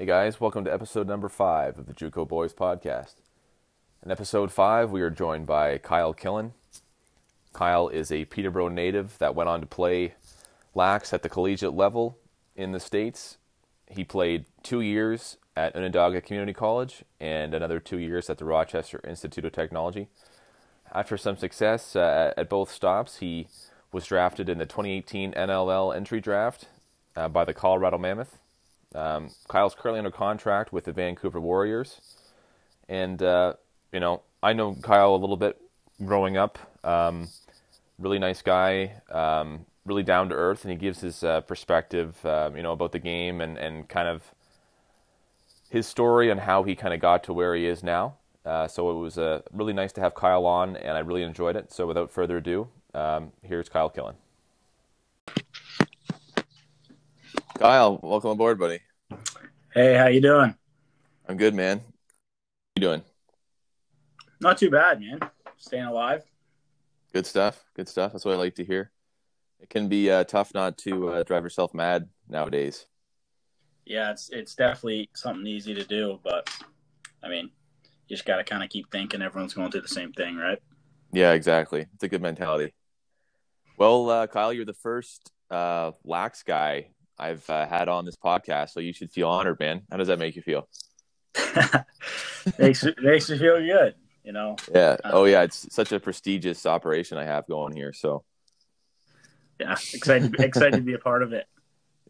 Hey guys, welcome to episode number 5 of the Juco Boys podcast. In episode 5, we are joined by Kyle Killen. Kyle is a Peterborough native that went on to play lacrosse at the collegiate level in the States. He played 2 years at Onondaga Community College and another 2 years at the Rochester Institute of Technology. After some success at both stops, he was drafted in the 2018 NLL entry draft by the Colorado Mammoth. Kyle's currently under contract with the Vancouver Warriors. And, I know Kyle a little bit growing up. Really nice guy, really down to earth. And he gives his perspective, about the game and kind of his story and how he kind of got to where he is now. So it was really nice to have Kyle on, and I really enjoyed it. So without further ado, here's Kyle Killen. Kyle, welcome aboard, buddy. Hey, how you doing? I'm good, man. How you doing? Not too bad, man. Staying alive. Good stuff. Good stuff. That's what I like to hear. It can be tough not to drive yourself mad nowadays. Yeah, it's definitely something easy to do, but I mean, you just got to kind of keep thinking everyone's going through the same thing, right? Yeah, exactly. It's a good mentality. Well, Kyle, you're the first lax guy I've had on this podcast, so you should feel honored, man. How does that make you feel? Makes me feel good, you know? Yeah. Oh, yeah. It's such a prestigious operation I have going here, so. Yeah, excited to be a part of it.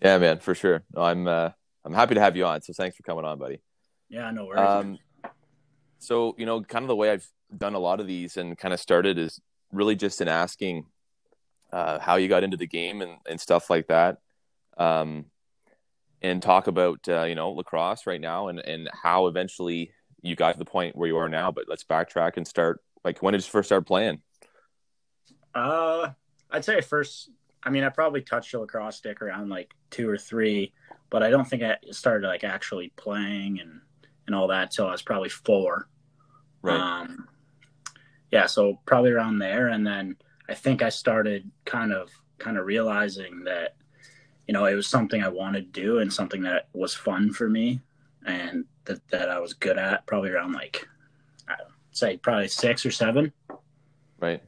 Yeah, man, for sure. No, I'm happy to have you on, so thanks for coming on, buddy. Yeah, no worries. So, kind of the way I've done a lot of these and kind of started is really just in asking how you got into the game and stuff like that, and talk about, lacrosse right now and how eventually you got to the point where you are now. But let's backtrack and start, like, when did you first start playing? I'd say I probably touched a lacrosse stick around, like, 2 or 3, but I don't think I started, like, actually playing and all that till I was probably 4. Right. So probably around there. And then I think I started kind of realizing that, it was something I wanted to do and something that was fun for me and that I was good at, probably around, like, I'd say probably 6 or 7. Right.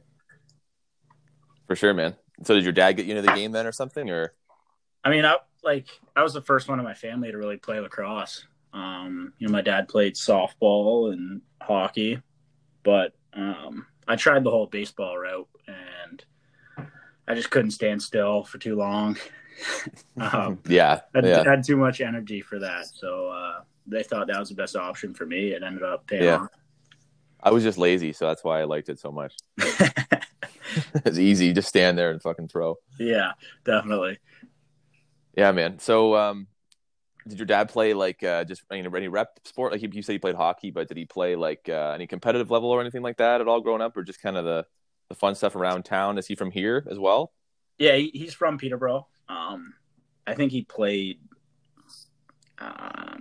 For sure, man. So did your dad get you into the game then or something, or? I mean, I was the first one in my family to really play lacrosse. My dad played softball and hockey, but I tried the whole baseball route and I just couldn't stand still for too long. I had too much energy for that. So they thought that was the best option for me. It ended up paying off. I was just lazy, so that's why I liked it so much. It's easy. Just stand there and fucking throw. Yeah, definitely. Yeah, man. So, did your dad play any rep sport? Like you said, he played hockey, but did he play any competitive level or anything like that at all growing up, or just kind of the fun stuff around town? Is he from here as well? Yeah, he's from Peterborough. I think he played. I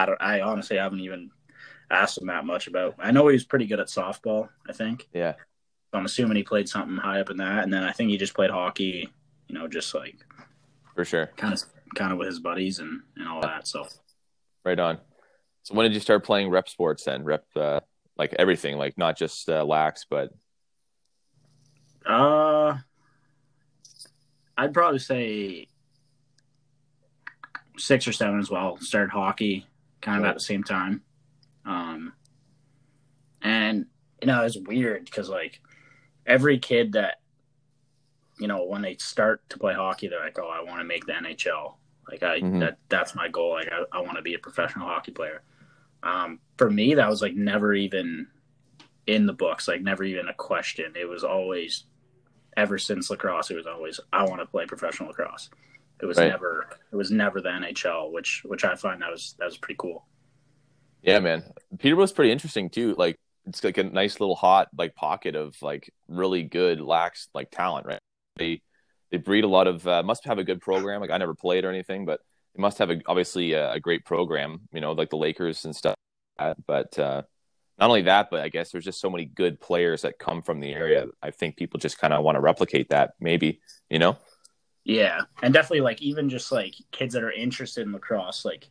honestly haven't even asked him that much about. I know he was pretty good at softball, I think. Yeah. I'm assuming he played something high up in that, and then I think he just played hockey. Just like for sure, kind of with his buddies and all that. So, right on. So, when did you start playing rep sports then? Rep, like everything, like not just lax, but. I'd probably say 6 or 7 as well. Started hockey kind of at the same time, and it's weird because like every kid that. When they start to play hockey, they're like, "Oh, I want to make the NHL. Like, that's my goal. Like, I want to be a professional hockey player." For me, that was like never even in the books. Like, never even a question. It was always, ever since lacrosse, it was always, "I want to play professional lacrosse." It was never the NHL, which I find that was pretty cool. Yeah, man. Peterborough's pretty interesting too. Like, it's like a nice little hot like pocket of like really good lax like talent, right? They breed a lot of must have a good program. Like I never played or anything, but they must have obviously a great program. Like the Lakers and stuff. But not only that, but I guess there's just so many good players that come from the area. I think people just kind of want to replicate that, maybe. Yeah, and definitely like even just like kids that are interested in lacrosse. Like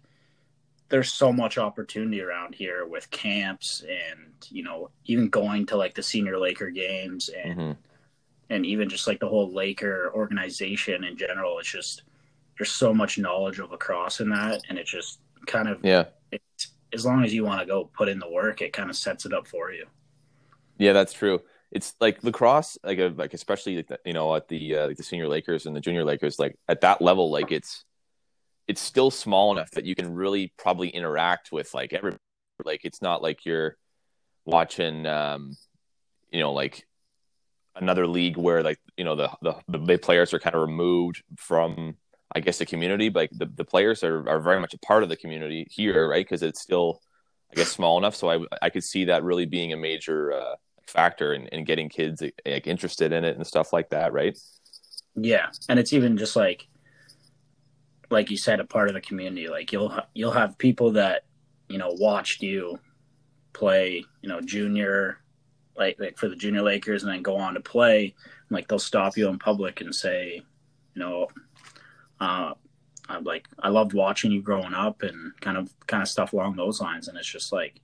there's so much opportunity around here with camps and, you know, even going to like the senior Laker games and, mm-hmm. and even just like the whole Laker organization in general. It's just, there's so much knowledge of lacrosse in that. And it just kind of, yeah. It's, as long as you want to go put in the work, it kind of sets it up for you. Yeah, that's true. It's like lacrosse, like especially like the, you know, at the senior Lakers and the junior Lakers, like at that level, like it's still small enough that you can really probably interact with like everybody. Like it's not like you're watching, you know, like another league where like you know the players are kind of removed from, I guess, the community. But like the players are very much a part of the community here, right? Because it's still, I guess, small enough. So I could see that really being a major factor in getting kids like interested in it and stuff like that, right? Yeah, and it's even just like you said, a part of the community. Like you'll have people that, you know, watched you play, you know, junior, like for the junior Lakers, and then go on to play. And, like they'll stop you in public and say, you know, I'm like, I loved watching you growing up, and kind of stuff along those lines. And it's just like,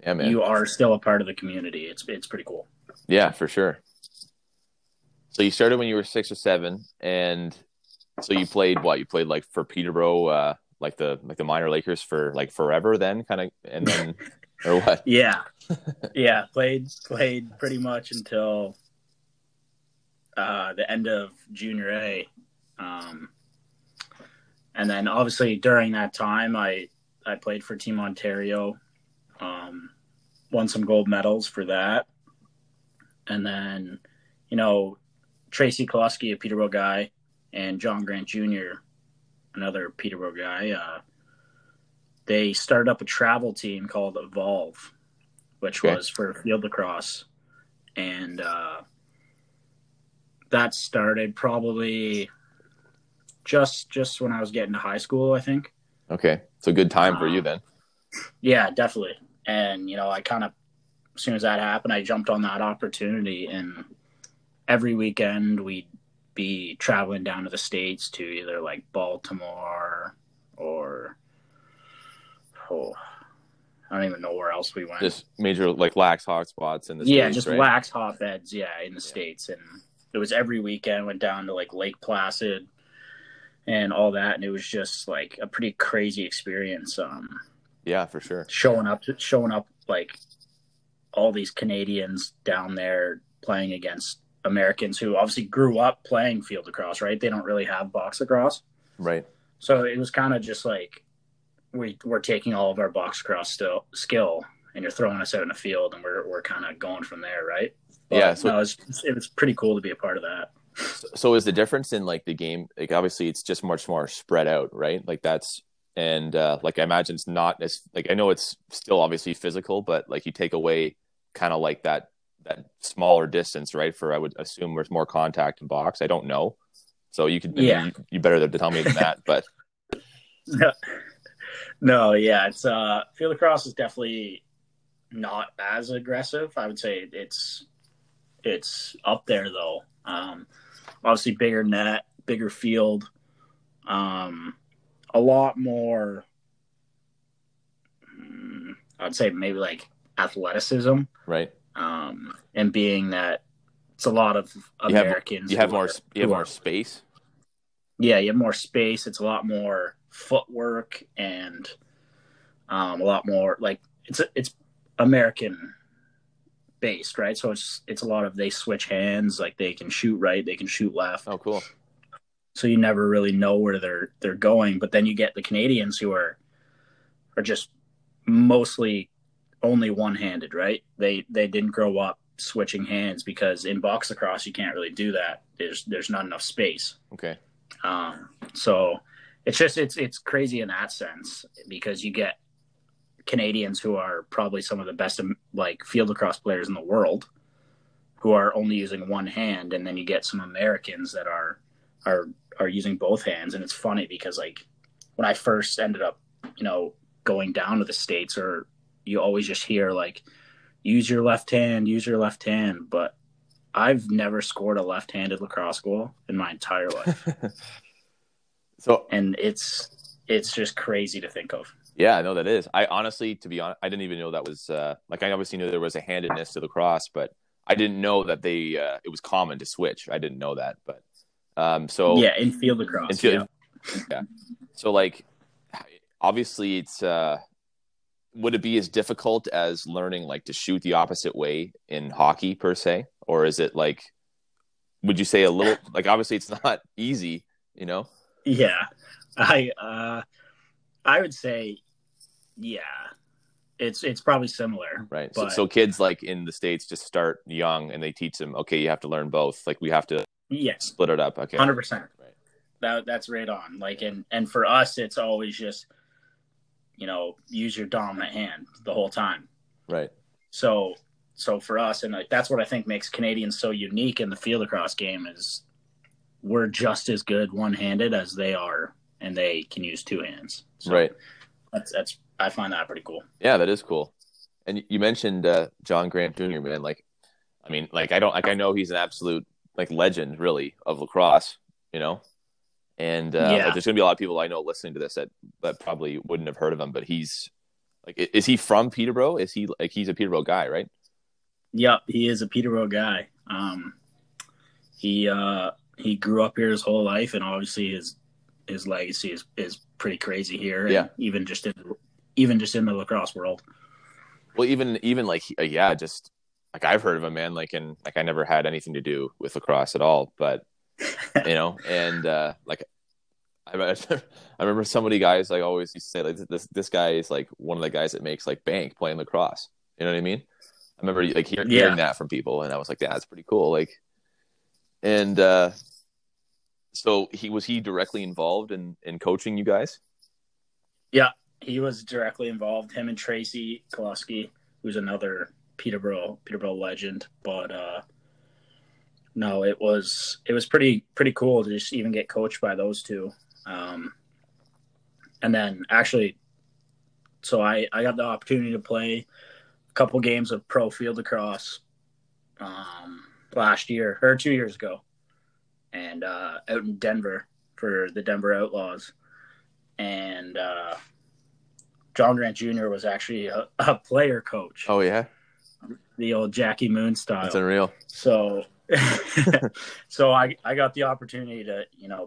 yeah, man, you are still a part of the community. It's pretty cool. Yeah, for sure. So you started when you were 6 or 7, and so you played what? You played like for Peterborough, like the minor Lakers for like forever then, kind of, and then or what? Yeah. Yeah, played pretty much until the end of junior A. And then obviously during that time I played for Team Ontario, won some gold medals for that. And then, you know, Tracy Klosky, a Peterborough guy, and John Grant Jr., another Peterborough guy, they started up a travel team called Evolve, which was for field lacrosse. And that started probably just when I was getting to high school, I think. Okay. So good time for you then. Yeah, definitely. And, you know, I kind of, as soon as that happened, I jumped on that opportunity. And every weekend we'd be traveling down to the States to either like Baltimore or, I don't even know where else we went. Just major like lax hot spots in the States. Yeah, just right? Lax hot beds. Yeah, in the States. And it was every weekend, went down to like Lake Placid and all that. And it was just like a pretty crazy experience. Yeah, for sure. Showing up like all these Canadians down there playing against Americans who obviously grew up playing field lacrosse, right? They don't really have box lacrosse. Right. So it was kind of just like we're taking all of our box lacrosse skill and you're throwing us out in a field and we're kind of going from there, right? But, yeah. So no, it was pretty cool to be a part of that. So is the difference in like the game, like obviously it's just much more spread out, right? Like that's, and like I imagine it's not as, like I know it's still obviously physical, but like you take away kind of like that smaller distance, right? For I would assume there's more contact in box. I don't know, so you could, yeah, you better tell me than that. But no, yeah, it's field lacrosse is definitely not as aggressive. I would say it's up there though. Obviously bigger net, bigger field, a lot more. I'd say maybe like athleticism, right? And being that it's a lot of Americans, you have more space. Yeah, you have more space. It's a lot more footwork and a lot more like it's American based, right? So it's a lot of, they switch hands, like they can shoot right, they can shoot left. Oh, cool. So you never really know where they're going. But then you get the Canadians who are just mostly only one-handed, right? They didn't grow up switching hands because in box lacrosse you can't really do that. There's not enough space. Okay. So it's just it's crazy in that sense because you get Canadians who are probably some of the best like field lacrosse players in the world who are only using one hand, and then you get some Americans that are using both hands. And it's funny because like when I first ended up, you know, going down to the States, or you always just hear like, use your left hand. But I've never scored a left-handed lacrosse goal in my entire life. So, and it's it's just crazy to think of. Yeah, I know that is. I honestly, to be honest, I didn't even know that was I obviously knew there was a handedness to lacrosse, but I didn't know that they it was common to switch. I didn't know that, but so yeah, in field lacrosse. Yeah. So like, obviously, it's would it be as difficult as learning like to shoot the opposite way in hockey per se, or is it like, would you say a little like obviously it's not easy, you know? Yeah, I would say, yeah, it's probably similar. Right. But... So kids like in the States just start young and they teach them, okay, you have to learn both. Like we have to split it up. Okay. 100%. Right. That's right on. Like, and for us, it's always just, you know, use your dominant hand the whole time. Right. So for us, and like, that's what I think makes Canadians so unique in the field lacrosse game is we're just as good one-handed as they are. And they can use two hands. So right. That's I find that pretty cool. Yeah, that is cool. And you mentioned John Grant Jr., man. Like, I mean, like I know he's an absolute like legend, really, of lacrosse. You know, and like, there's gonna be a lot of people I know listening to this that probably wouldn't have heard of him. But he's like, is he from Peterborough? Is he like he's a Peterborough guy, right? Yep, he is a Peterborough guy. He grew up here his whole life, and obviously his legacy is pretty crazy here. Yeah. Even just in the lacrosse world. Well, even like, yeah, just like I've heard of him, man. Like, and like, I never had anything to do with lacrosse at all, but you know, and like, I remember so many guys, like always used to say like this guy is like one of the guys that makes like bank playing lacrosse. You know what I mean? I remember like hearing that from people and I was like, yeah, that's pretty cool. Like, and, so was he directly involved in coaching you guys? Yeah, he was directly involved. Him and Tracy Klosky, who's another Peterborough legend. But no, it was pretty cool to just even get coached by those two. And then actually, so I got the opportunity to play a couple games of pro field lacrosse last year or 2 years ago. And out in Denver for the Denver Outlaws. And John Grant Jr. was actually a player coach. Oh, yeah? The old Jackie Moon style. That's unreal. So I got the opportunity to, you know,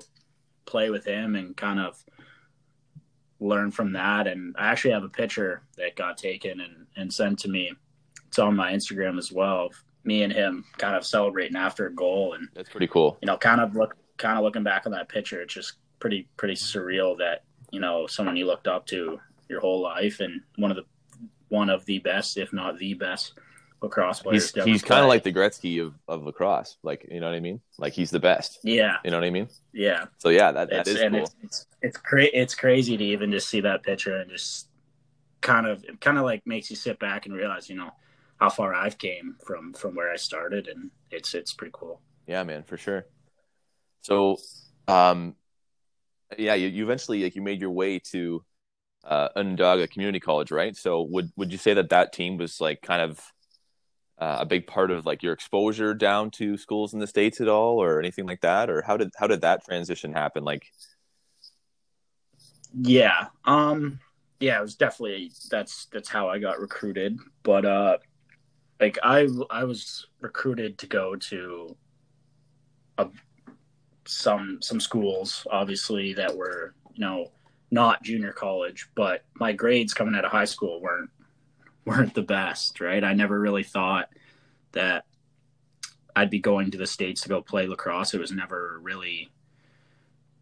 play with him and kind of learn from that. And I actually have a picture that got taken and sent to me. It's on my Instagram as well. Me and him kind of celebrating after a goal, and that's pretty cool. You know, kind of looking back on that picture, it's just pretty surreal that, you know, someone you looked up to your whole life and one of the best, if not the best, lacrosse player. He's kind of like the Gretzky of lacrosse, like, you know what I mean? Like he's the best. Yeah, you know what I mean? Yeah. So yeah, that is cool. It's crazy to even just see that picture and just kind of like makes you sit back and realize, you know, how far I've came from where I started, and it's pretty cool. Yeah, man, for sure. So, yeah, you eventually like you made your way to Onondaga Community College, right? So, would you say that team was like kind of a big part of like your exposure down to schools in the States at all, or anything like that, or how did that transition happen? Like, yeah, it was definitely that's how I got recruited, but like I was recruited to go to some schools, obviously, that were, you know, not junior college, but my grades coming out of high school weren't the best, right? I never really thought that I'd be going to the States to go play lacrosse. It was never really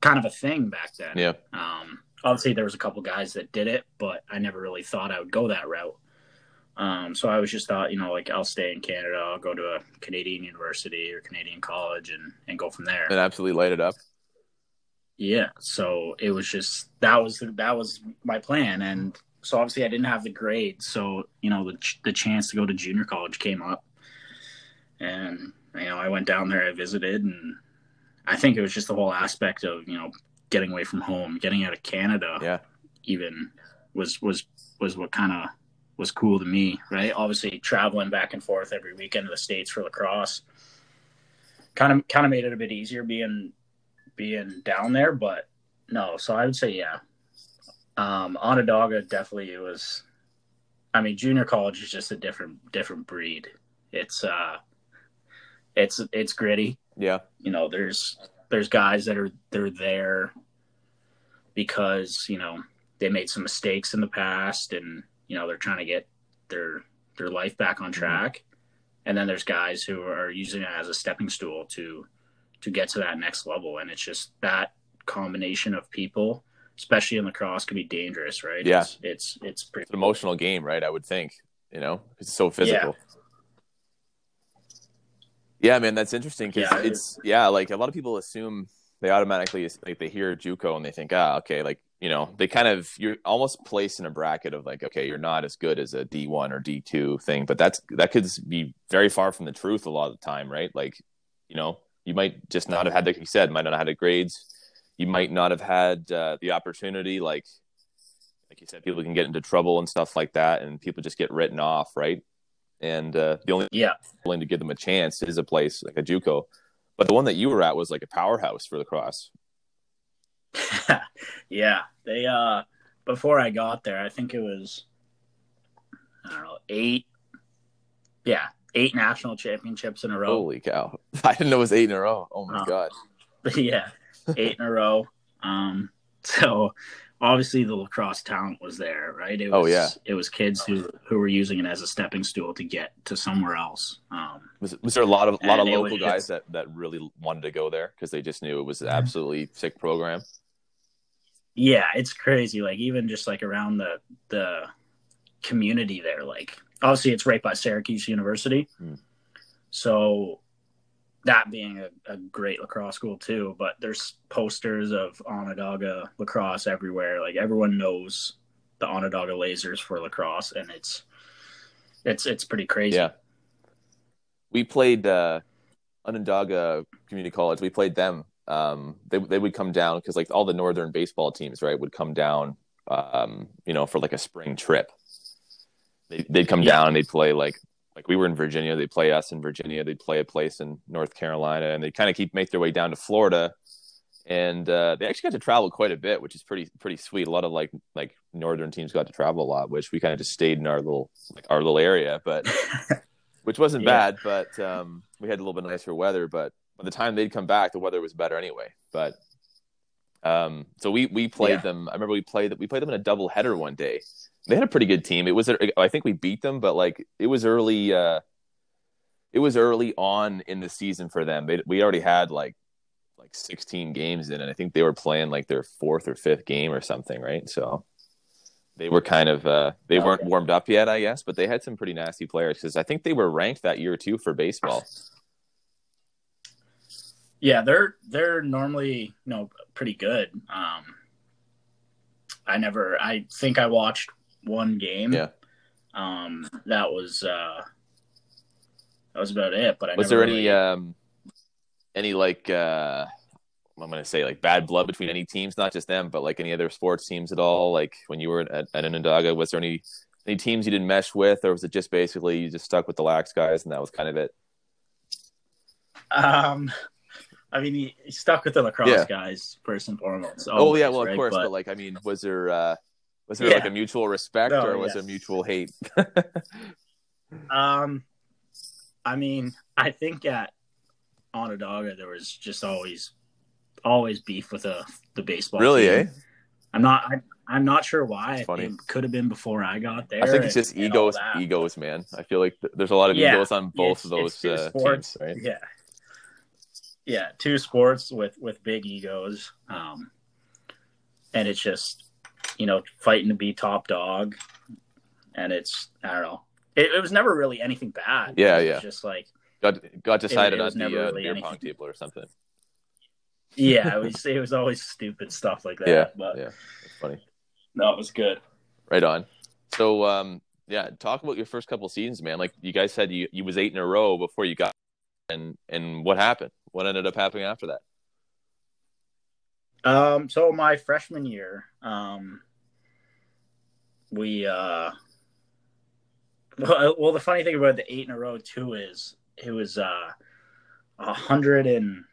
kind of a thing back then. Yeah. Obviously, there was a couple guys that did it, but I never really thought I would go that route. So I was just thought, you know, like I'll stay in Canada, I'll go to a Canadian university or Canadian college and go from there. And absolutely light it up. Yeah. So it was just, that was my plan. And so obviously I didn't have the grades. So, you know, the chance to go to junior college came up, and, you know, I went down there, I visited, and I think it was just the whole aspect of, you know, getting away from home, getting out of Canada, even was what kind of was cool to me, right? Obviously, traveling back and forth every weekend to the States for lacrosse kind of made it a bit easier being down there. But no, so I would say, yeah, Onondaga definitely, it was, I mean, junior college is just a different breed. It's gritty. Yeah. You know, there's guys that they're there because, you know, they made some mistakes in the past and, you know, they're trying to get their life back on track. Mm-hmm. And then there's guys who are using it as a stepping stool to get to that next level. And it's just that combination of people, especially in lacrosse, can be dangerous, right? Yeah. It's pretty, it's an emotional game, right? I would think, you know, it's so physical. Yeah man, that's interesting. Cause yeah, it's like a lot of people assume they automatically, like they hear JUCO and they think, okay. Like, you know, they kind of, you're almost placed in a bracket of like, okay, you're not as good as a D1 or D2 thing, but that could be very far from the truth a lot of the time, right? Like, you know, you might just not have had, like you said, might not have had the grades. You might not have had the opportunity. Like you said, people can get into trouble and stuff like that. And people just get written off. Right. And the only willing to give them a chance is a place like a JUCO. But the one that you were at was like a powerhouse for lacrosse. Yeah. They, before I got there, I think it was, I don't know, eight national championships in a row. Holy cow. I didn't know it was eight in a row. Oh my God. Yeah. 8 in a row. So obviously the lacrosse talent was there, right? It was, it was kids who were using it as a stepping stool to get to somewhere else. Was there a lot of local guys that really wanted to go there because they just knew it was an absolutely sick program? Yeah, it's crazy. Like even just like around the community there, like obviously it's right by Syracuse University. Mm. So that being a great lacrosse school too, but there's posters of Onondaga lacrosse everywhere. Like everyone knows the Onondaga Lasers for lacrosse, and it's pretty crazy. Yeah, we played Onondaga Community College. We played them. They would come down because like all the northern baseball teams, right, would come down. You know, for like a spring trip, they'd come down and they'd play like. Like we were in Virginia, they play us in Virginia, they play a place in North Carolina, and they kind of make their way down to Florida. And they actually got to travel quite a bit, which is pretty sweet. A lot of like northern teams got to travel a lot, which we kind of just stayed in our little area, but which wasn't bad. But we had a little bit nicer weather. But by the time they'd come back, the weather was better anyway. But so we played them. I remember we played them in a doubleheader one day. They had a pretty good team. It was, I think we beat them, but like it was early on in the season for them. We already had like 16 games in, and I think they were playing like their fourth or fifth game or something, right? So they were kind of weren't warmed up yet, I guess, but they had some pretty nasty players because I think they were ranked that year too for baseball. Yeah, they're normally, you know, pretty good. I think I watched one game. Yeah. That was about it. But was there any I'm gonna say like bad blood between any teams, not just them, but like any other sports teams at all? Like when you were at Onondaga, was there any teams you didn't mesh with, or was it just basically you just stuck with the lax guys and that was kind of it? I mean, he stuck with the lacrosse guys first and foremost. Always, well, of course. But like, I mean, was there like a mutual respect or was there mutual hate? I mean, I think at Onondaga there was just always beef with the baseball. Really? Team. Eh? I'm not sure why. It could have been before I got there. I think it's just egos, man. I feel like there's a lot of egos on both of those teams, right? Yeah. Yeah, two sports with big egos, and it's just, you know, fighting to be top dog, and it's, I don't know, it was never really anything bad. Yeah, yeah. It's just like got decided on the really beer pong table or something. Yeah, it was always stupid stuff like that. Yeah, but that's funny. No, it was good. Right on. So, talk about your first couple seasons, man. Like you guys said, you was 8 in a row before you got. And what happened? What ended up happening after that? So my freshman year, we the funny thing about the 8 in a row too is it was 100 and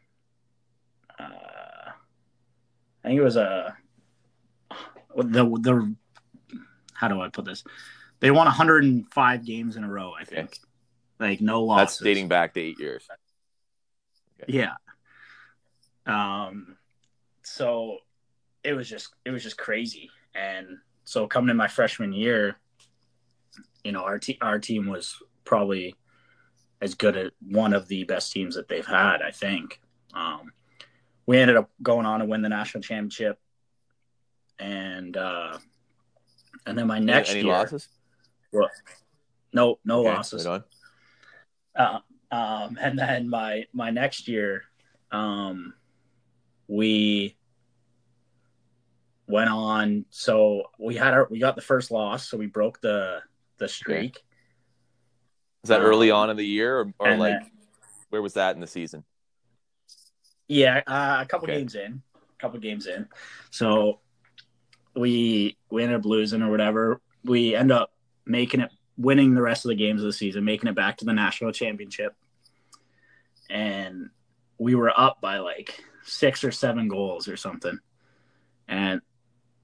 I think it was the how do I put this? They won 105 games in a row, I think. Okay. Like, no losses. That's dating back to 8 years. Okay. Yeah. So it was just crazy. And so coming in my freshman year, you know, our team was probably as good as one of the best teams that they've had, I think. We ended up going on to win the national championship. And then my next year. Any losses? Well, no okay, losses. Right on. And then my next year, we went on. So we got the first loss. So we broke the streak. Okay. Was that early on in the year or like then, where was that in the season? Yeah. A couple games in. So we ended up losing or whatever. We end up winning the rest of the games of the season, making it back to the national championship. And we were up by like 6 or 7 goals or something. And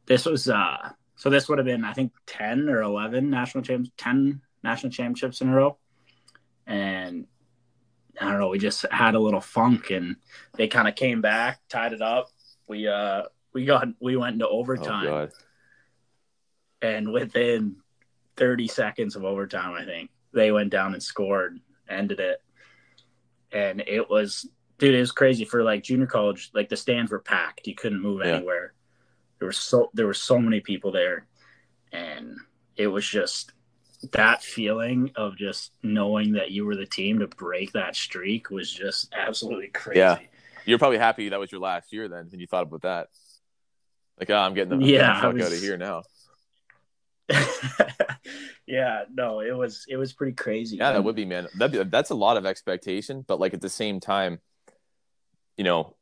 this was, so this would have been, I think 10 or 11 national championships in a row. And I don't know, we just had a little funk and they kind of came back, tied it up. We went into overtime. Oh, God. And within 30 seconds of overtime, I think they went down and scored, ended it. And it was, dude, it was crazy for like junior college. Like the stands were packed. You couldn't move anywhere. There were so many people there. And it was just that feeling of just knowing that you were the team to break that streak was just absolutely crazy. Yeah. You're probably happy that was your last year then. And you thought about that. Like, oh, I'm getting the fuck out of here now. Yeah, no, it was pretty crazy. Yeah, man. That would be, man. That's a lot of expectation, but like at the same time, you know,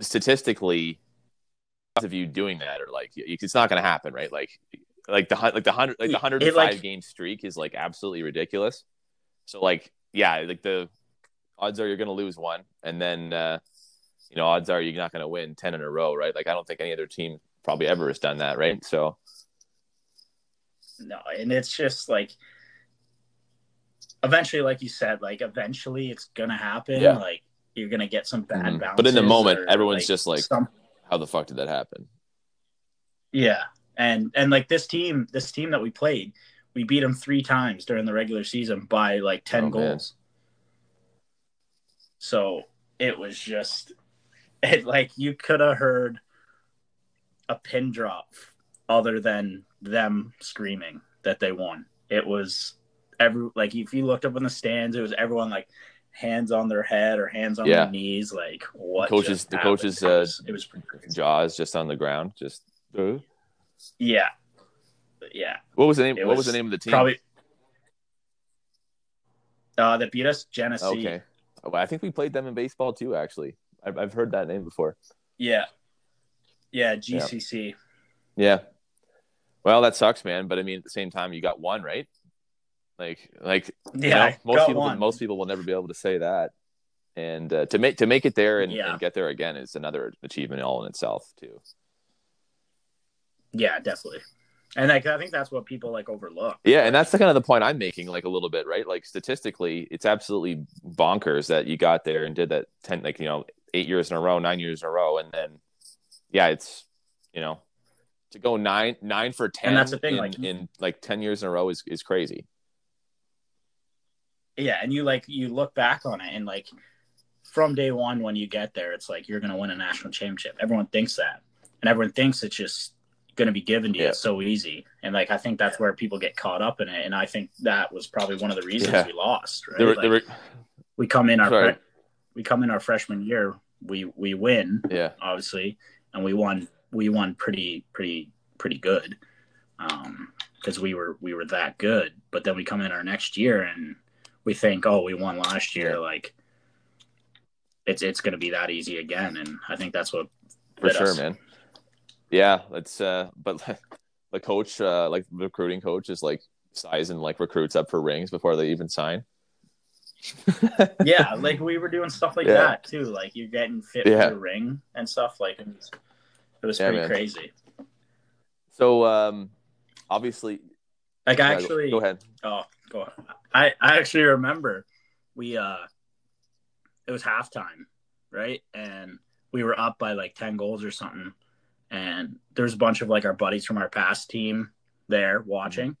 statistically, lots of you doing that are like it's not going to happen, right? Like the 105 game streak is like absolutely ridiculous. So like yeah, like the odds are you're going to lose one, and then you know, odds are you're not going to win 10 in a row, right? Like I don't think any other team probably ever has done that, right? So no, and it's just like eventually, like you said, like eventually it's gonna happen. Yeah. Like you're gonna get some bad bounces, but in the moment, everyone's like just like, "How the fuck did that happen?" Yeah, and like this team that we played, we beat them 3 times during the regular season by like 10 goals. Man. So it was just, it like you could have heard a pin drop, other than them screaming that they won. It was like if you looked up in the stands, it was everyone like hands on their head or hands on their knees. Like what the coaches it was pretty crazy. Jaws just on the ground, just yeah. What was the name? What was the name of the team? Probably that beat us, Genesee. Okay, well, I think we played them in baseball too. Actually, I've heard that name before. Yeah, GCC. Yeah. Well, that sucks, man. But I mean, at the same time, you got one, right? Like, yeah, you know, most people will never be able to say that. And to make it there and get there again is another achievement all in itself, too. Yeah, definitely. And like, I think that's what people like overlook. Yeah, and that's the kind of the point I'm making, like a little bit, right? Like statistically, it's absolutely bonkers that you got there and did that 10, like you know, 8 years in a row, 9 years in a row, and then yeah, it's you know. To go 9 for 10 and that's the thing, in like 10 years in a row is crazy. Yeah, and you look back on it and like from day one when you get there, it's like you're going to win a national championship. Everyone thinks that. And everyone thinks it's just going to be given to you. It's so easy. And like I think that's where people get caught up in it. And I think that was probably one of the reasons we lost. Right? We come in our freshman year, we win, obviously, and we won pretty good because we were that good. But then we come in our next year and we think, oh, we won last year. Like it's going to be that easy again. And I think that's what for sure, us. Man. Yeah. Let's, but the coach, like the recruiting coach is like sizing like recruits up for rings before they even sign. Yeah. Like we were doing stuff like that too. Like you're getting fit for the ring and stuff like it was pretty crazy. So obviously, like actually, go ahead. Oh, go on. I actually remember we it was halftime, right? And we were up by like 10 goals or something. And there's a bunch of like our buddies from our past team there watching.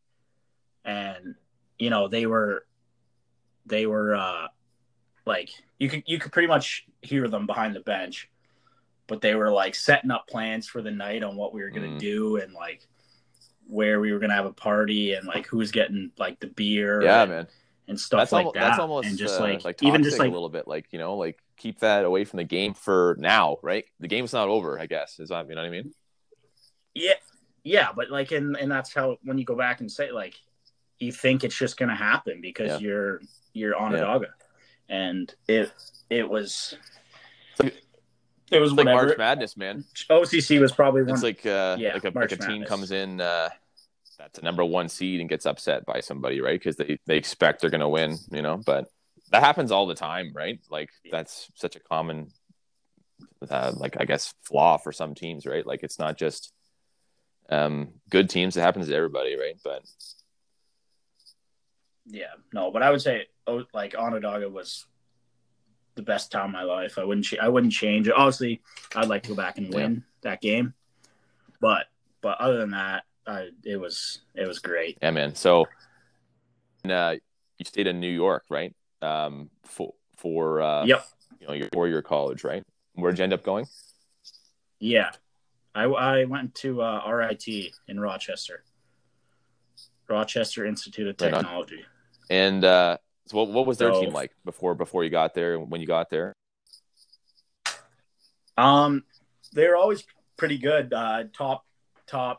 And, you know, they were like, you could pretty much hear them behind the bench, but they were like setting up plans for the night on what we were going to do and like where we were going to have a party and like who was getting like the beer and stuff that's like that. That's almost and just like even just like a little bit like, you know, like keep that away from the game for now. Right. The game's not over, I guess. Is that, you know what I mean? Yeah. Yeah. But like, and that's how, when you go back and say like, you think it's just going to happen because you're Onondaga. And it was like, it was like March Madness, man. OCC was probably one. It's like a team comes in that's a number one seed and gets upset by somebody, right? Because they expect they're going to win, you know. But that happens all the time, right? Like that's such a common, like I guess, flaw for some teams, right? Like it's not just good teams; it happens to everybody, right? But yeah, no, but I would say like Onondaga was the best time of my life. I wouldn't change it. Obviously, I'd like to go back and win that game, but other than that, it was great. Yeah, man. So, and, you stayed in New York, right? For you know, your four-year college, right? Where'd you end up going? Yeah, I went to RIT in Rochester, Rochester Institute of Technology, and. So what was their team like before you got there and when you got there? They were always pretty good. Top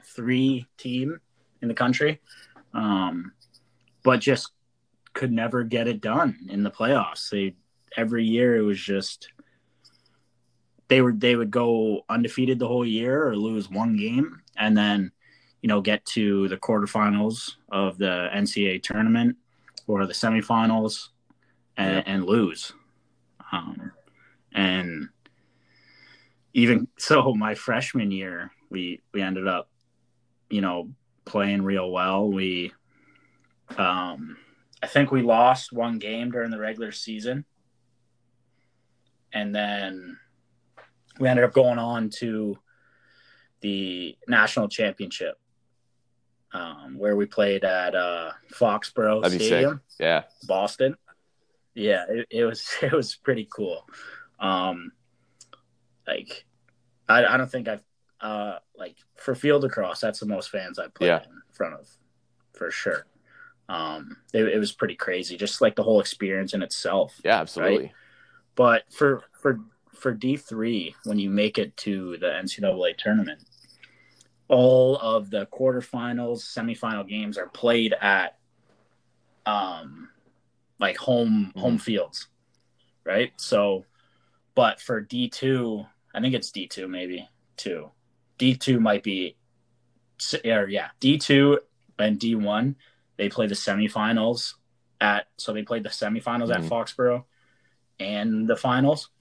three team in the country. But just could never get it done in the playoffs. Every year it was just they would go undefeated the whole year or lose one game and then, you know, get to the quarterfinals of the NCAA tournament. Or the semifinals and lose. And even so, my freshman year, we ended up, you know, playing real well. We, I think we lost one game during the regular season. And then we ended up going on to the national championship. Where we played at Foxborough Stadium, Boston. Yeah, it was pretty cool. Like I don't think I've like for field lacrosse, that's the most fans I've played in front of for sure. It was pretty crazy, just like the whole experience in itself. Yeah, absolutely. Right? But for D3, when you make it to the NCAA tournament. All of the quarterfinals, semifinal games are played at, like home fields, right? So, but for D2, I think it's D2 maybe two. D2 might be, D2 and D1. They play the semifinals at Foxborough, and the finals.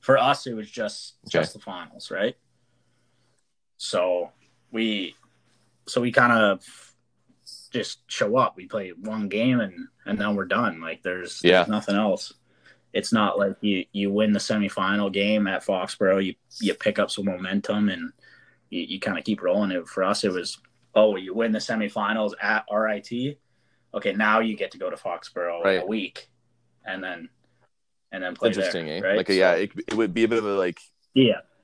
For us, it was just the finals, right? So we kind of just show up. We play one game and then we're done. Like there's nothing else. It's not like you win the semifinal game at Foxborough. You pick up some momentum and you kind of keep rolling. It for us, it was you win the semifinals at RIT. Okay, now you get to go to Foxborough in a week, and then play interesting, there. Right? Like it would be a bit of a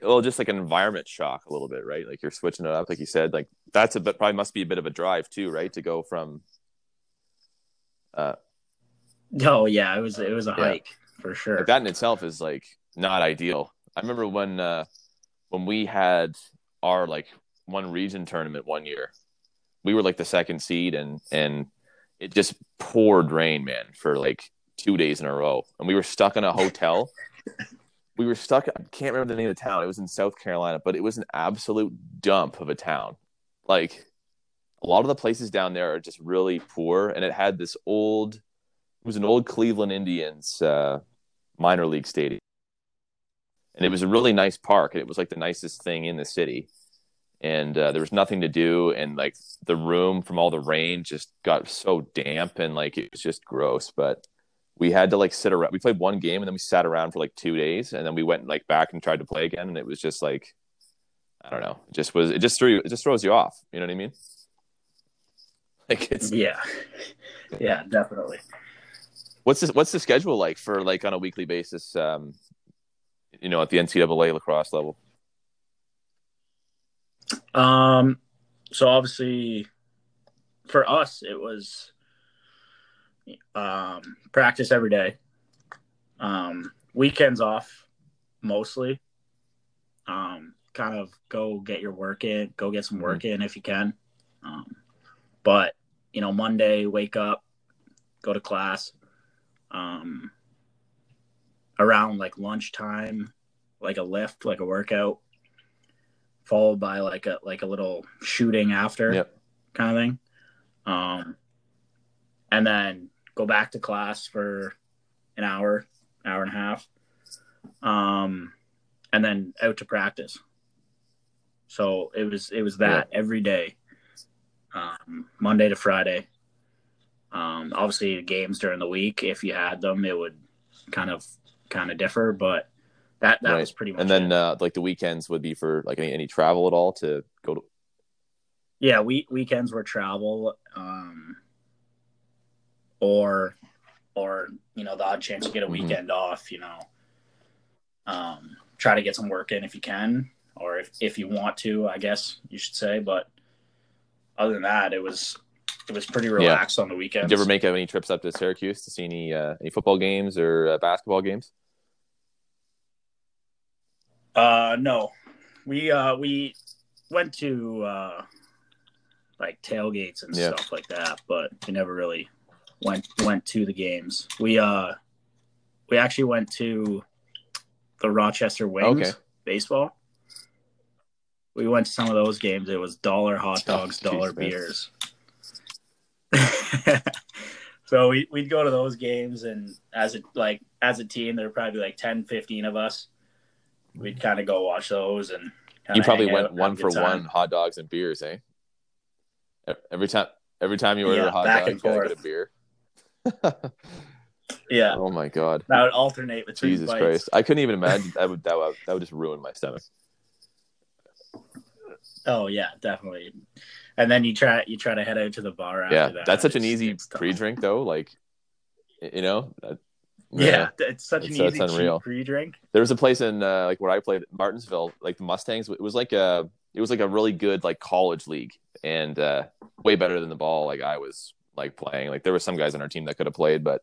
well, just like an environment shock a little bit, right? Like you're switching it up, like you said, like that's probably must be a bit of a drive too, right? To go from, it was a hike for sure. Like that in itself is like not ideal. I remember when we had our like one region tournament one year, we were like the second seed and it just poured rain, man, for like 2 days in a row. And we were stuck in a hotel. We were stuck. I can't remember the name of the town. It was in South Carolina, but it was an absolute dump of a town. Like a lot of the places down there are just really poor. And it had this it was an old Cleveland Indians minor league stadium. And it was a really nice park. And it was like the nicest thing in the city. and there was nothing to do, and like the room from all the rain just got so damp, and like it was just gross. But we had to like sit around. We played one game and then we sat around for like 2 days, and then we went like back and tried to play again, and it was just like, I don't know, it just throws you off. You know what I mean? Like it's yeah, definitely. What's the schedule like for like on a weekly basis? You know, at the NCAA lacrosse level. So obviously, for us, it was practice every day. Weekends off, mostly. Kind of go get your work in, go get some work in if you can. But you know, Monday, wake up, go to class. Around like lunchtime, like a lift, like a workout, followed by like a little shooting after kind of thing. And then go back to class for an hour, hour and a half. And then out to practice. So it was that every day, Monday to Friday. Obviously games during the week, if you had them, it would kind of differ, but that was pretty much. And then like the weekends would be for like any travel at all to go to. Yeah, weekends were travel, or you know, the odd chance you get a weekend off. You know, try to get some work in if you can, or if you want to, I guess you should say. But other than that, it was pretty relaxed on the weekends. Did you ever make any trips up to Syracuse to see any football games or basketball games? No, we went to like tailgates and stuff like that, but we never really went to the games. We actually went to the Rochester Wings baseball. We went to some of those games. It was $1 hot dogs, $1 beers. So we'd go to those games, and as a team, there were probably like 10, 15 of us. We'd kind of go watch those, and you probably went one for one hot dogs and beers, eh? Every time you ordered a hot dog, you gotta get a beer. Yeah. Oh my god. That would alternate between Jesus bites. Christ, I couldn't even imagine. That would just ruin my stomach. Oh yeah, definitely. And then you try to head out to the bar after that. Yeah, that's such an easy pre-drink, though. Like, you know? It's such an easy cheap pre-drink. There was a place in, like, where I played at Martinsville, like, the Mustangs. It was like a really good, like, college league. And way better than the ball, like, I was, like, playing. Like, there were some guys on our team that could have played, but...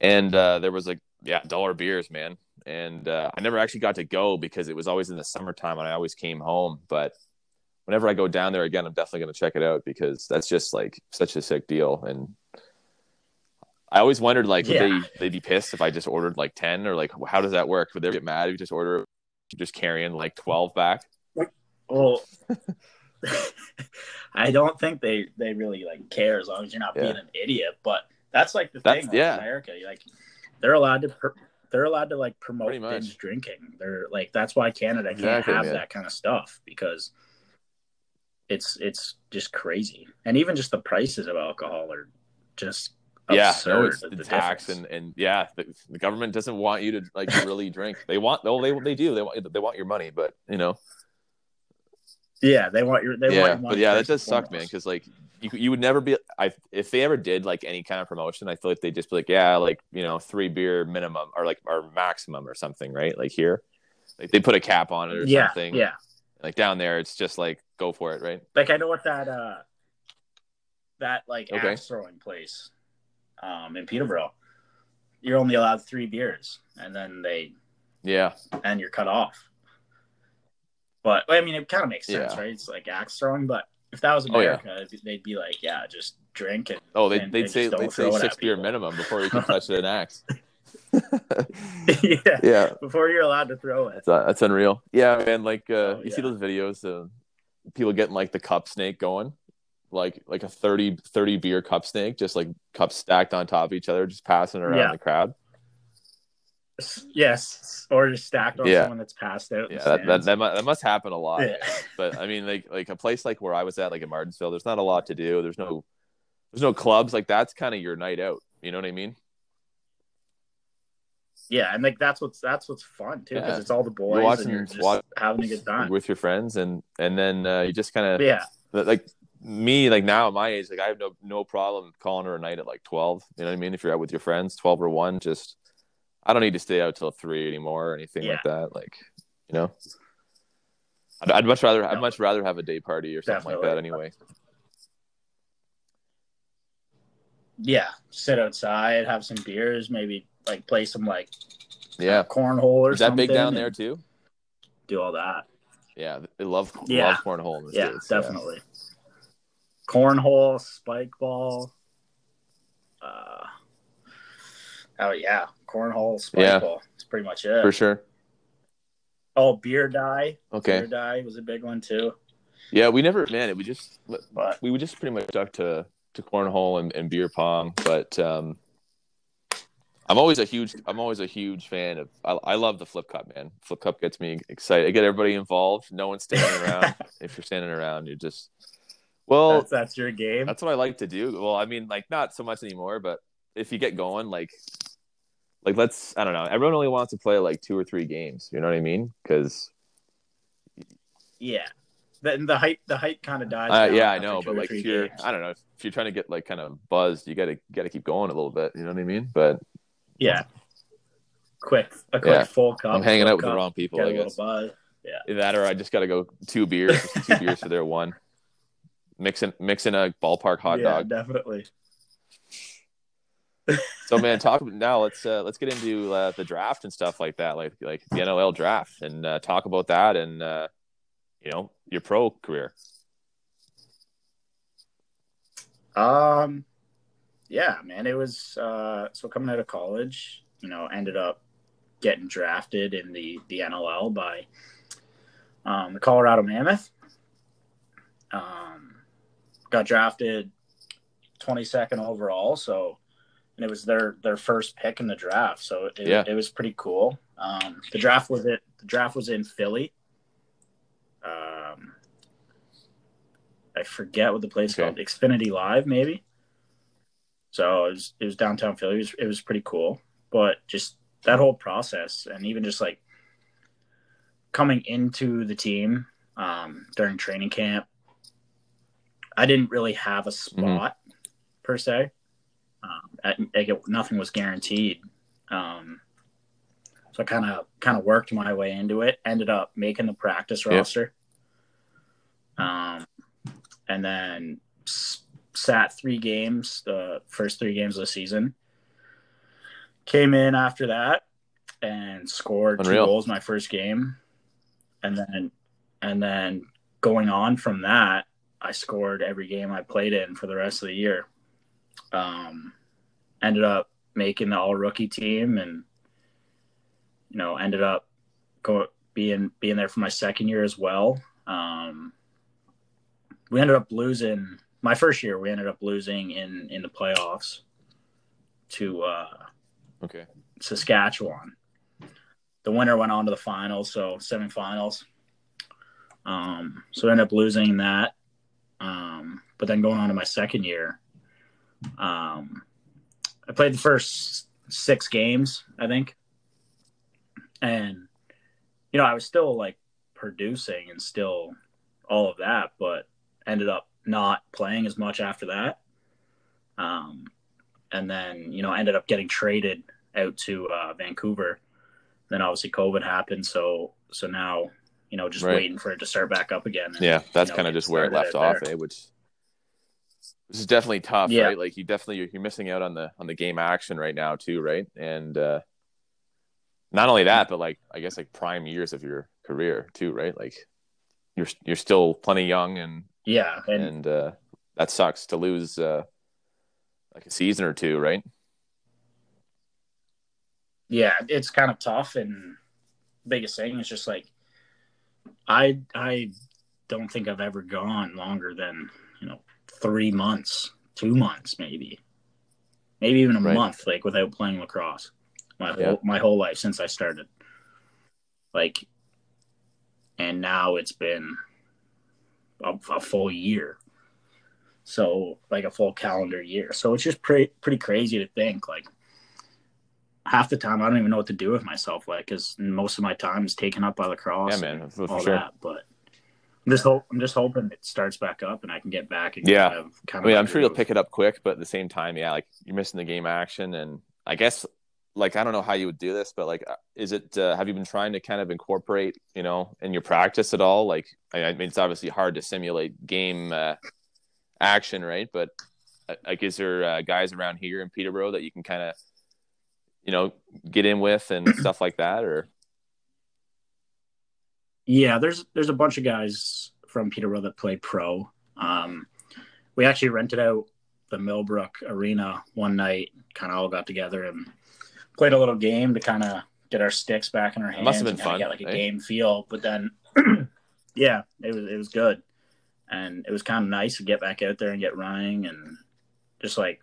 And there was, like, $1 beers, man. And I never actually got to go because it was always in the summertime and I always came home, but... Whenever I go down there again, I'm definitely going to check it out because that's just like such a sick deal. And I always wondered, like, would they'd be pissed if I just ordered like 10, or like, how does that work? Would they get mad if you just order, just carrying like 12 back? Well, I don't think they really like care as long as you're not being an idiot. But that's like the thing like, in America. Like, they're allowed to like promote binge drinking. They're like, that's why Canada can't have that kind of stuff, because. It's just crazy, and even just the prices of alcohol are just absurd. No, it's the tax difference. and the government doesn't want you to like really drink. They want your money, but you know, they want your money. But that does suck, man, because like you would never be. If they ever did like any kind of promotion, I feel like they'd just be like, like, you know, 3 beer minimum or like our maximum or something, right? Like here, like they put a cap on it or something. Yeah. Like down there, it's just like go for it, right? Like I know what that like axe throwing place, in Peterborough, you're only allowed 3 beers, and then and you're cut off. But I mean, it kind of makes sense, right? It's like axe throwing, but if that was America, they'd be like, just drink it. Oh, they'd say 6 beer minimum before you can touch an axe. Before you're allowed to throw it. That's unreal. Man, like see those videos of people getting like the cup snake going, like a 30 beer cup snake, just like cups stacked on top of each other, just passing around the crowd. Yes, or just stacked on someone that's passed out. Yeah, that must happen a lot. Yeah. But I mean, like a place like where I was at, like in Martinsville, there's not a lot to do. There's no clubs. Like that's kind of your night out. You know what I mean? Yeah, and like that's what's fun too, because it's all the boys you're just having a good time with your friends, and then you just kind of like. Me, like now at my age, like I have no problem calling her a night at like 12. You know what I mean? If you're out with your friends, 12 or 1, just I don't need to stay out till 3 anymore or anything like that. Like, you know, I'd much rather have a day party or something like that anyway. Yeah, sit outside, have some beers, maybe like play some like cornhole or something. Is that big down there too? Do all that. Yeah, they love cornhole. Yeah, days, definitely. Yeah. Cornhole, spike ball. Cornhole, spike ball. That's pretty much it. For sure. Oh, beer dye. Okay. Beer dye was a big one too. Yeah, we never, man, it we would just pretty much stuck to cornhole and beer pong. But I'm always a huge fan of I love the flip cup, man. Flip cup gets me excited. I get everybody involved. No one's standing around. If you're standing around, you're just well, that's your game. That's what I like to do. Well, I mean, like not so much anymore, but if you get going, like let's, I don't know. Everyone only wants to play like 2 or 3 games. You know what I mean? Because the hype kind of dies. Yeah, I know. But like if you're, games. I don't know, if you're trying to get like kind of buzzed, you gotta keep going a little bit. You know what I mean? But yeah, quick full cup. I'm hanging out with the wrong people. I guess. Yeah. That or I just gotta go 2 beers for their one. Mixing a ballpark hot dog. Yeah, definitely. So, man, talk now. Let's get into the draft and stuff like that, like the NLL draft, and talk about that, and you know, your pro career. Yeah, man, it was so coming out of college, you know, ended up getting drafted in the NLL by the Colorado Mammoth. Got drafted 22nd overall, so and it was their first pick in the draft, so it was pretty cool. The draft was in Philly. I forget what the place called, Xfinity Live maybe. So it was downtown Philly. It was pretty cool, but just that whole process and even just like coming into the team during training camp. I didn't really have a spot per se. Nothing was guaranteed, so I kind of worked my way into it. Ended up making the practice roster, and then sat 3 games, the first 3 games of the season. Came in after that and scored 2 goals my first game, and then going on from that. I scored every game I played in for the rest of the year. Ended up making the all-rookie team and, you know, ended up being there for my second year as well. We ended up losing – my first year, we ended up losing in the playoffs to Saskatchewan. The winner went on to the finals, so semifinals. So ended up losing that. But then going on to my second year, I played the first 6 games, I think. And, you know, I was still like producing and still all of that, but ended up not playing as much after that. And then, you know, I ended up getting traded out to Vancouver. Then obviously COVID happened. So now, you know, just waiting for it to start back up again. And, that's kind of just where it left off, which this is definitely tough, right? Like you're missing out on the game action right now too, right? And not only that, but like I guess like prime years of your career too, right? Like you're still plenty young and that sucks to lose like a season or 2, right? Yeah, it's kind of tough, and the biggest thing is just like I don't think I've ever gone longer than, you know, 3 months, 2 months maybe even a month, like without playing lacrosse. my whole life since I started. Like, and now it's been a full year. So like a full calendar year. So it's just pretty crazy to think, like, half the time I don't even know what to do with myself, like, because most of my time is taken up by lacrosse. Yeah, man, for all sure. That. But I'm just hoping it starts back up and I can get back. And yeah, kind of I mean, I'm sure you'll pick it up quick, but at the same time, yeah, like you're missing the game action, and I guess, like, I don't know how you would do this, but like, is it? Have you been trying to kind of incorporate, you know, in your practice at all? Like, I mean, it's obviously hard to simulate game action, right? But like, is there guys around here in Peterborough that you can kind of, you know, get in with and stuff like that? Or yeah, there's a bunch of guys from Peterborough that play pro. We actually rented out the Millbrook Arena one night, kind of all got together and played a little game to kind of get our sticks back in our hands. Must have been fun. Got like a game feel, but then yeah, it was good, and it was kind of nice to get back out there and get running, and just like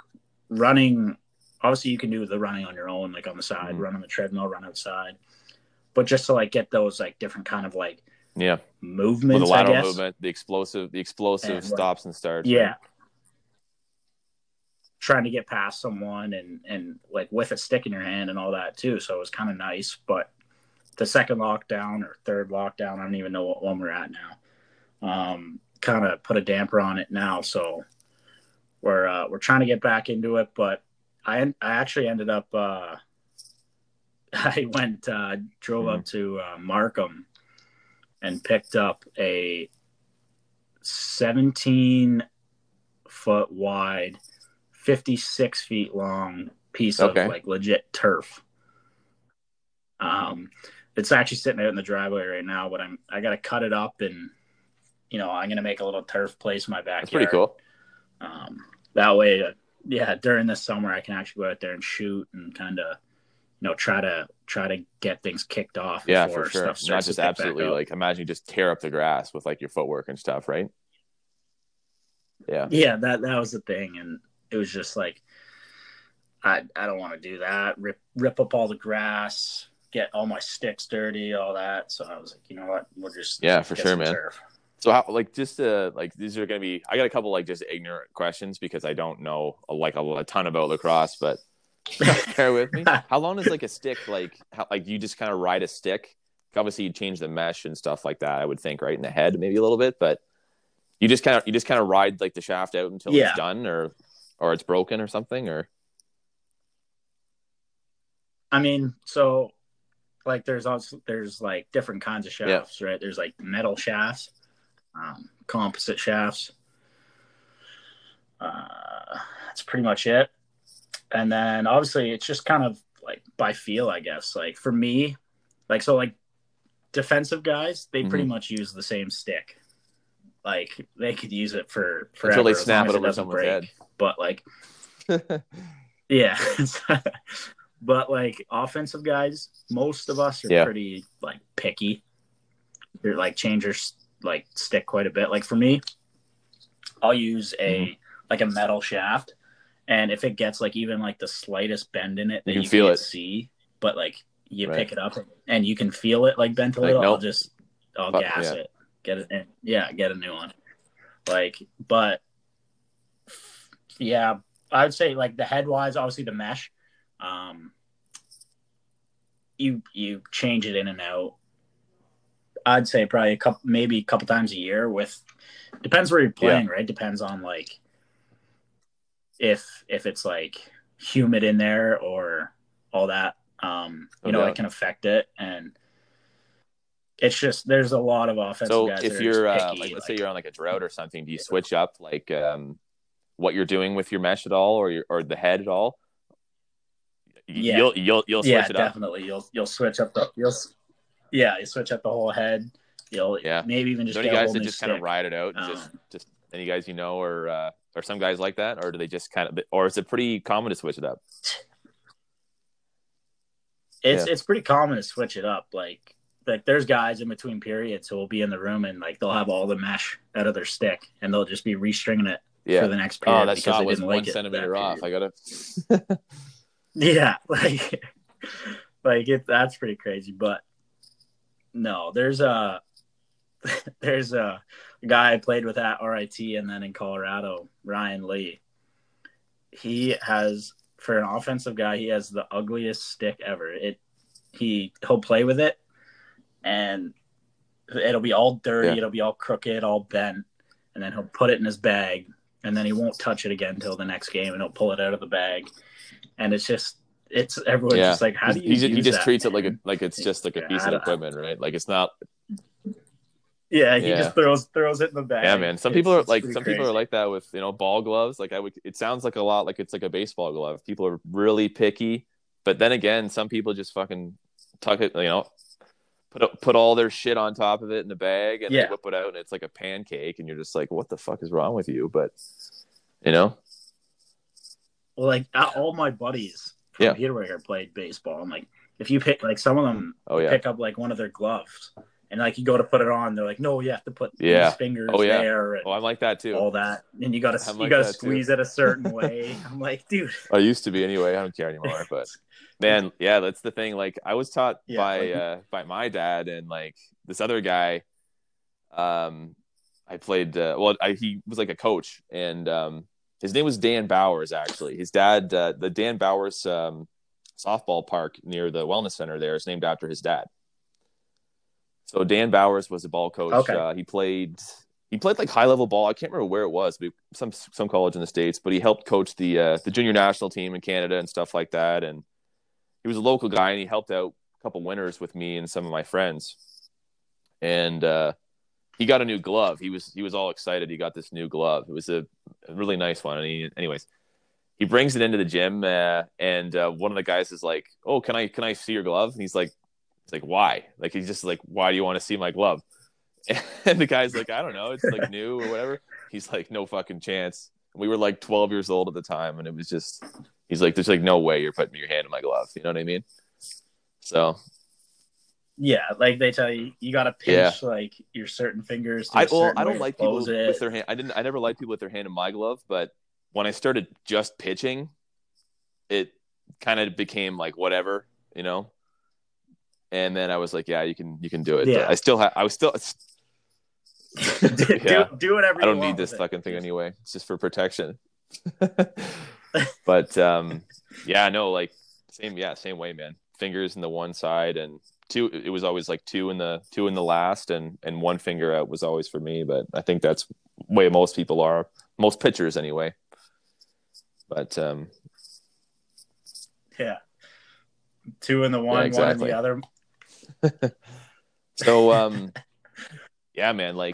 running. Obviously, you can do the running on your own, like on the side, mm-hmm. run on the treadmill, run outside. But just to like get those like different kind of like movements, well, the lateral movement, the explosive and stops and starts. Yeah, right? Trying to get past someone and like with a stick in your hand and all that too. So it was kind of nice. But the second lockdown or third lockdown, I don't even know what one we're at now. Kind of put a damper on it now. So we're trying to get back into it, but I actually ended up, drove up to Markham and picked up a 17-foot wide, 56 feet long piece of like legit turf. It's actually sitting out in the driveway right now, but I got to cut it up and, you know, I'm going to make a little turf place in my backyard. That's pretty cool. That way, yeah, during the summer, I can actually go out there and shoot and kind of, you know, try to get things kicked off. Yeah, for sure. Stuff starts. Not just absolutely like imagine you just tear up the grass with like your footwork and stuff, right? Yeah, yeah, that was the thing, and it was just like I don't want to do that. Rip up all the grass, get all my sticks dirty, all that. So I was like, you know what, we'll just for sure, man. Turf. So how, like, just like these are going to be, I got a couple like just ignorant questions because I don't know like a ton about lacrosse, but bear with me. How long is like a stick, like how, like you just kind of ride a stick? Obviously you change the mesh and stuff like that, I would think, right, in the head maybe a little bit, but you just kind of ride like the shaft out until it's done or it's broken or something, or. I mean, so like there's like different kinds of shafts, right? There's like metal shafts. Composite shafts. That's pretty much it. And then obviously it's just kind of like by feel, I guess. Like for me, like, so like defensive guys, they pretty much use the same stick. Like they could use it for forever, until they snap it over someone's head. But like, yeah. But like offensive guys, most of us are pretty like picky. They're like changers. Like stick quite a bit. Like for me, I'll use a metal shaft, and if it gets like even like the slightest bend in it, then you can't see, but like you pick it up and you can feel it like bent a little. Nope. I'll gas it, get it in. Yeah, get a new one. Like, but yeah, I would say like the head wise, obviously the mesh, you change it in and out. I'd say probably a couple times a year. With depends where you're playing, right? Depends on like if it's like humid in there or all that. It can affect it, and it's just there's a lot of offensive guys. So if you're like, let's say you're on like a drought or something, do you switch up like what you're doing with your mesh at all, or the head at all? Yeah, you'll switch it up. Yeah, definitely. You'll switch up you switch up the whole head. Maybe even just. So any guys that just kind of ride it out, and just any guys you know, or some guys like that, or do they just kind of, or is it pretty common to switch it up? It's pretty common to switch it up. Like there's guys in between periods who will be in the room and like they'll have all the mesh out of their stick and they'll just be restringing it for the next period. Oh, that shot was 1 centimeter off. I gotta. Yeah, like That's pretty crazy. But no, there's a guy I played with at RIT and then in Colorado, Ryan Lee. He has, for an offensive guy, he has the ugliest stick ever. He'll play with it and it'll be all dirty. Yeah. It'll be all crooked, all bent. And then he'll put it in his bag and then he won't touch it again until the next game and he'll pull it out of the bag. And it's everyone's just like, how do you use that? He just treats it like it's just like a piece of equipment, right? Like it's not. Yeah, he just throws it in the bag. Yeah, man. Some people are like that with, ball gloves. Like it sounds like a lot, like it's like a baseball glove. People are really picky, but then again, some people just fucking tuck it, put all their shit on top of it in the bag and they whip it out and it's like a pancake and you're just like, what the fuck is wrong with you? But, all my buddies from Peterburg played baseball. And if you pick, some of them pick up one of their gloves. And you go to put it on, they're like, "No, you have to put these fingers there." And I'm like that too. All that, and you gotta squeeze it a certain way. I'm like, dude. I used to be anyway. I don't care anymore. But man, yeah, that's the thing. I was taught by my dad and this other guy. I played. He was a coach, and his name was Dan Bowers. Actually, his dad, the Dan Bowers softball park near the wellness center there, is named after his dad. So Dan Bowers was a ball coach. Okay. He played high level ball. I can't remember where it was, but some college in the States. But he helped coach the junior national team in Canada and stuff like that. And he was a local guy, and he helped out a couple winters with me and some of my friends. And he got a new glove. He was all excited. He got this new glove. It was a really nice one. And he brings it into the gym, and one of the guys is like, "Oh, can I see your glove?" And he's like. Like, why? Like, he's just like, why do you want to see my glove? And the guy's like, I don't know. It's new or whatever. He's like, no fucking chance. We were 12 years old at the time. And it was just, he's like, there's no way you're putting your hand in my glove. You know what I mean? So. Yeah. They tell you, you got to pinch your certain fingers. I don't like people with their hand. I never liked people with their hand in my glove. But when I started just pitching, it kind of became whatever, And then I was like, "Yeah, you can do it." Yeah. I still have. I was still do whatever. I don't need this fucking thing anyway. It's just for protection. But same way, man. Fingers in the one side and two. It was always two in the last, and one finger out was always for me. But I think that's the way most people are, most pitchers anyway. But two in the one, exactly. One in the other. So man,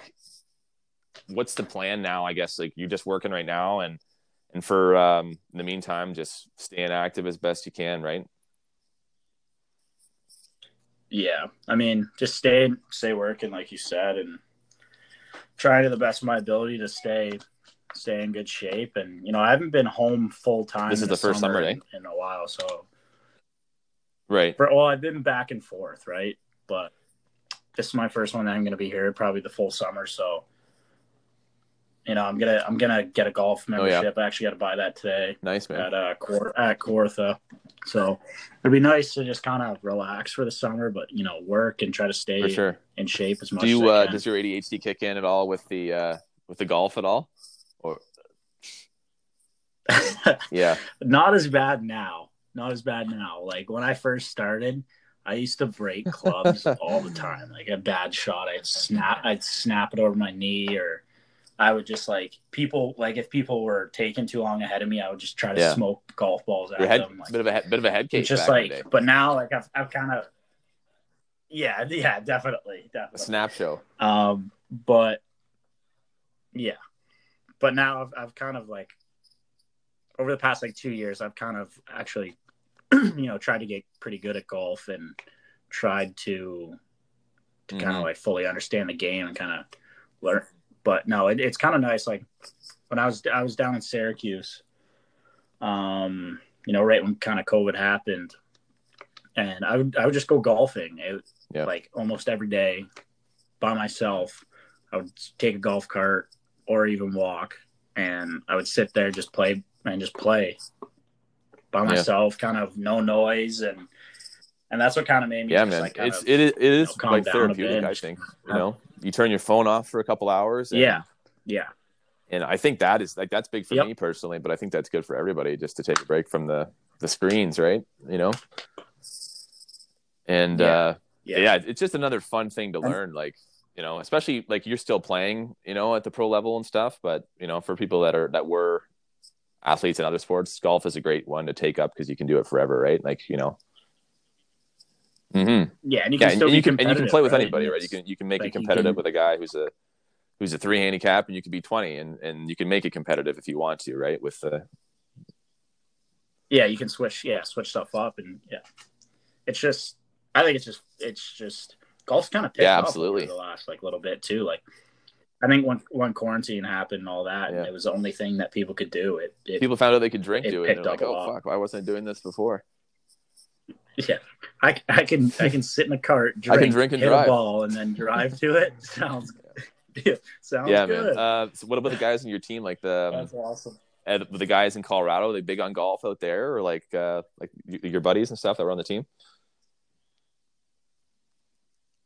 what's the plan now? I guess you're just working right now and for in the meantime just staying active as best you can, right? Yeah, I mean, just stay working like you said and trying to the best of my ability to stay in good shape. And I haven't been home full time. This is the first summer in a while, so right. I've been back and forth, right? But this is my first one that I'm going to be here probably the full summer. So, I'm gonna get a golf membership. Oh, yeah. I actually got to buy that today. Nice, man. At Kawartha. So it'd be nice to just kind of relax for the summer, but work and try to stay in shape as much. Do you does your ADHD kick in at all with the golf at all? Or yeah, Not as bad now. When I first started, I used to break clubs all the time. A bad shot, I'd snap it over my knee, or I would just if people were taking too long ahead of me, I would just try to smoke golf balls at them. Bit of a head case. Just but now I've kind of definitely a snap show. But now I've kind of over the past 2 years, I've kind of actually, tried to get pretty good at golf and tried to kind of fully understand the game and kind of learn. But no, it's kind of nice. When I was down in Syracuse, right when kind of COVID happened, and I would just go golfing almost every day by myself. I would take a golf cart or even walk, and I would sit there just play by myself, kind of no noise, and And that's what kind of made me. Yeah, man. Like it is like therapeutic, I think, you know, you turn your phone off for a couple hours. And, yeah. And I think that is like, that's big for me personally, but I think that's good for everybody just to take a break from the screens. Right. You know? And, it's just another fun thing to learn. Like, you know, especially like you're still playing, you know, at the pro level and stuff, but you know, for people that were athletes in other sports, golf is a great one to take up because you can do it forever. Right. Like, you know, and you can still be competitive, and you can play with anybody, right? You can make it competitive with a guy who's a 3 handicap, and you could be 20, and you can make it competitive if you want to, right? With the you can switch stuff up, and it's just I think golf's kind of picked up over the last little bit too. Like I think when quarantine happened and all that, and it was the only thing that people could do. It people found out they could drink doing it. They're like, oh fuck, why wasn't I doing this before? Yeah, I can sit in a cart, drink and hit drive a ball, and then drive to it. Sounds good, man. So what about the guys on your team? Like that's awesome. The guys in Colorado, are they big on golf out there, or like your buddies and stuff that were on the team?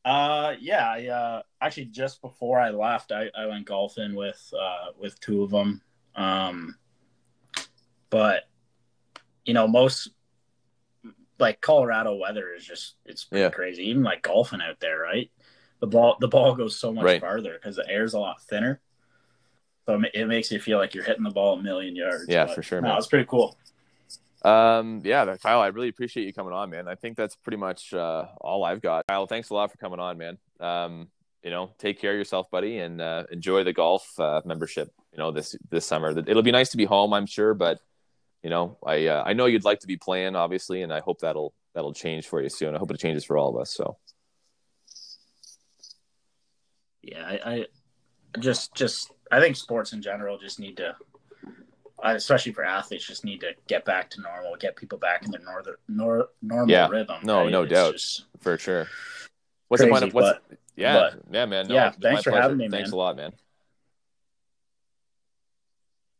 Actually, just before I left, I went golfing with 2 of them. But you know, most. Like Colorado weather is just, it's pretty crazy. Even like golfing out there, right? The ball goes so much farther because the air's a lot thinner. So it makes you feel like you're hitting the ball a million yards. Yeah, for sure. No, it's pretty cool. Kyle, I really appreciate you coming on, man. I think that's pretty much all I've got. Kyle, thanks a lot for coming on, man. You know, take care of yourself, buddy, and enjoy the golf membership, you know, this summer. It'll be nice to be home, I'm sure, but you know, I know you'd like to be playing, obviously, and I hope that'll change for you soon. I hope it changes for all of us. So, yeah, I just I think sports in general just need to, especially for athletes, just need to get back to normal, get people back in their normal rhythm. No, right? No it's doubt, for sure. What's crazy, the point of what's? But, yeah, but, yeah, man. No, yeah, thanks for having me, man. Thanks a lot, man.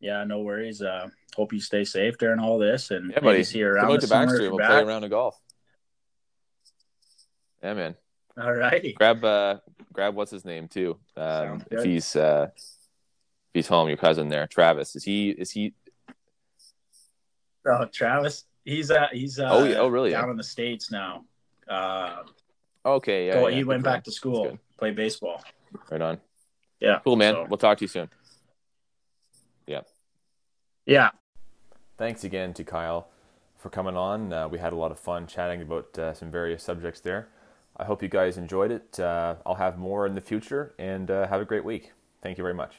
Yeah, no worries. Hope you stay safe during all this, and maybe see you around the summer. We'll play around a golf. Yeah, man. All righty. Grab what's his name too. If he's home, your cousin there, Travis. Is he? Oh, Travis. He's really? Down in the States now. Okay. Yeah. He went back to school, play baseball. Right on. Yeah. Cool, man. So. We'll talk to you soon. Yeah. Yeah. Thanks again to Kyle for coming on. We had a lot of fun chatting about some various subjects there. I hope you guys enjoyed it. I'll have more in the future, and have a great week. Thank you very much.